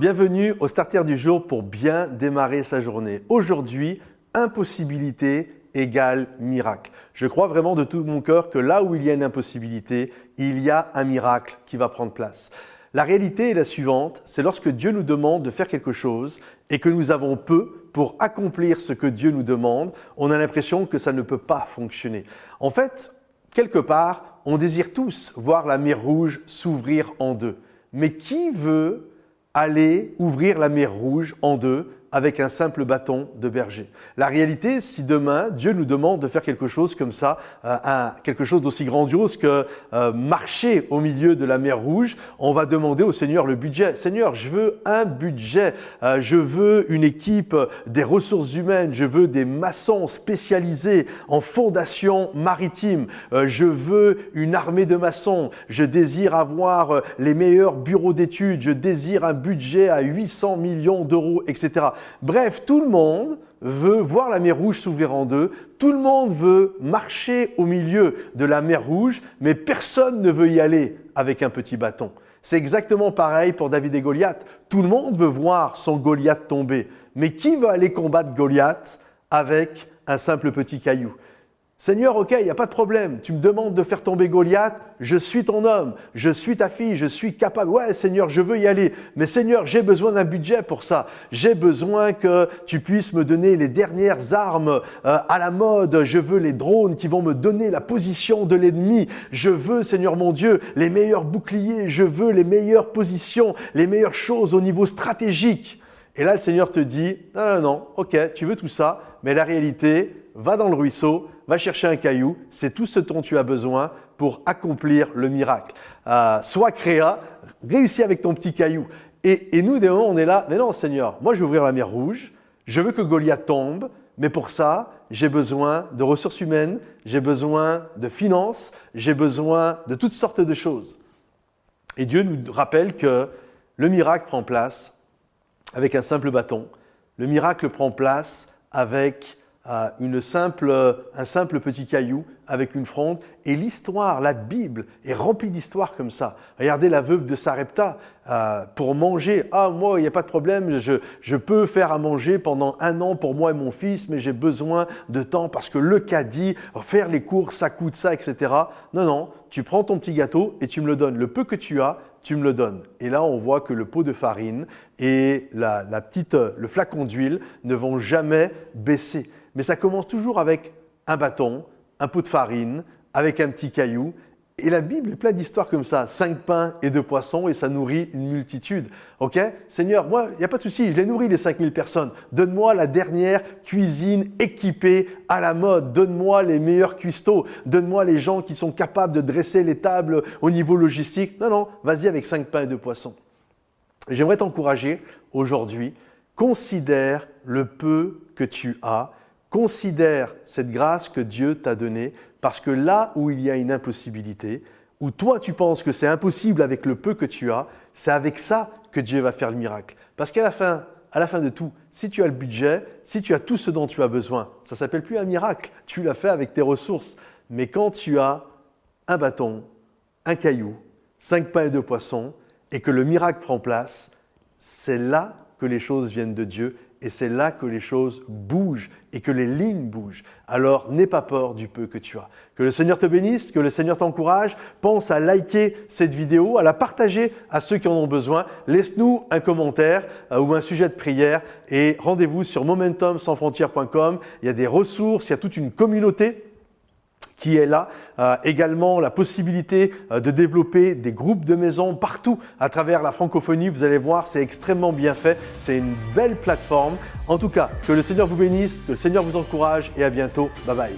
Bienvenue au Starter du jour pour bien démarrer sa journée. Aujourd'hui, impossibilité égale miracle. Je crois vraiment de tout mon cœur que là où il y a une impossibilité, il y a un miracle qui va prendre place. La réalité est la suivante, c'est lorsque Dieu nous demande de faire quelque chose et que nous avons peu pour accomplir ce que Dieu nous demande, on a l'impression que ça ne peut pas fonctionner. En fait, quelque part, on désire tous voir la mer Rouge s'ouvrir en deux. Mais qui veut aller ouvrir la mer Rouge en deux avec un simple bâton de berger? La réalité, si demain, Dieu nous demande de faire quelque chose comme ça, quelque chose d'aussi grandiose que marcher au milieu de la mer Rouge, on va demander au Seigneur le budget. Seigneur, je veux un budget, je veux une équipe, des ressources humaines, je veux des maçons spécialisés en fondation maritime, je veux une armée de maçons, je désire avoir les meilleurs bureaux d'études, je désire un budget à 800 millions d'euros, etc. Bref, tout le monde veut voir la mer Rouge s'ouvrir en deux, tout le monde veut marcher au milieu de la mer Rouge, mais personne ne veut y aller avec un petit bâton. C'est exactement pareil pour David et Goliath. Tout le monde veut voir son Goliath tomber, mais qui veut aller combattre Goliath avec un simple petit caillou ? Seigneur, ok, il n'y a pas de problème, tu me demandes de faire tomber Goliath, je suis ton homme, je suis ta fille, je suis capable. Ouais, Seigneur, je veux y aller, mais Seigneur, j'ai besoin d'un budget pour ça. J'ai besoin que tu puisses me donner les dernières armes à la mode. Je veux les drones qui vont me donner la position de l'ennemi. Je veux, Seigneur mon Dieu, les meilleurs boucliers, je veux les meilleures positions, les meilleures choses au niveau stratégique. Et là, le Seigneur te dit, non, ok, tu veux tout ça, mais la réalité, va dans le ruisseau, va chercher un caillou, c'est tout ce dont tu as besoin pour accomplir le miracle. Sois créa, réussis avec ton petit caillou. Et nous, des moments, on est là, mais non Seigneur, moi je veux ouvrir la mer Rouge, je veux que Goliath tombe, mais pour ça, j'ai besoin de ressources humaines, j'ai besoin de finances, j'ai besoin de toutes sortes de choses. Et Dieu nous rappelle que le miracle prend place avec un simple bâton, le miracle prend place avec un simple petit caillou avec une fronde. Et l'histoire, la Bible est remplie d'histoires comme ça. Regardez la veuve de Sarepta pour manger. « Ah, moi, il n'y a pas de problème, je peux faire à manger pendant un an pour moi et mon fils, mais j'ai besoin de temps parce que le caddie, faire les courses, ça coûte ça, etc. » Non, tu prends ton petit gâteau et tu me le donnes. Le peu que tu as, tu me le donnes. Et là, on voit que le pot de farine et le flacon d'huile ne vont jamais baisser. Mais ça commence toujours avec un bâton, un pot de farine, avec un petit caillou. Et la Bible est pleine d'histoires comme ça. 5 pains et 2 poissons et ça nourrit une multitude. Ok ? Seigneur, moi, il n'y a pas de souci, je les nourris les 5000 personnes. Donne-moi la dernière cuisine équipée à la mode. Donne-moi les meilleurs cuistots. Donne-moi les gens qui sont capables de dresser les tables au niveau logistique. Non, vas-y avec 5 pains et 2 poissons. J'aimerais t'encourager aujourd'hui. Considère le peu que tu as. Considère cette grâce que Dieu t'a donnée, parce que là où il y a une impossibilité, où toi tu penses que c'est impossible avec le peu que tu as, c'est avec ça que Dieu va faire le miracle. Parce qu'à la fin de tout, si tu as le budget, si tu as tout ce dont tu as besoin, ça ne s'appelle plus un miracle, tu l'as fait avec tes ressources. Mais quand tu as un bâton, un caillou, 5 pains et 2 poissons, et que le miracle prend place, c'est là que les choses viennent de Dieu. Et c'est là que les choses bougent et que les lignes bougent. Alors, n'aie pas peur du peu que tu as. Que le Seigneur te bénisse, que le Seigneur t'encourage. Pense à liker cette vidéo, à la partager à ceux qui en ont besoin. Laisse-nous un commentaire ou un sujet de prière et rendez-vous sur momentumsansfrontières.com. Il y a des ressources, il y a toute une communauté qui est là. Également, la possibilité de développer des groupes de maison partout à travers la francophonie. Vous allez voir, c'est extrêmement bien fait. C'est une belle plateforme. En tout cas, que le Seigneur vous bénisse, que le Seigneur vous encourage et à bientôt. Bye bye.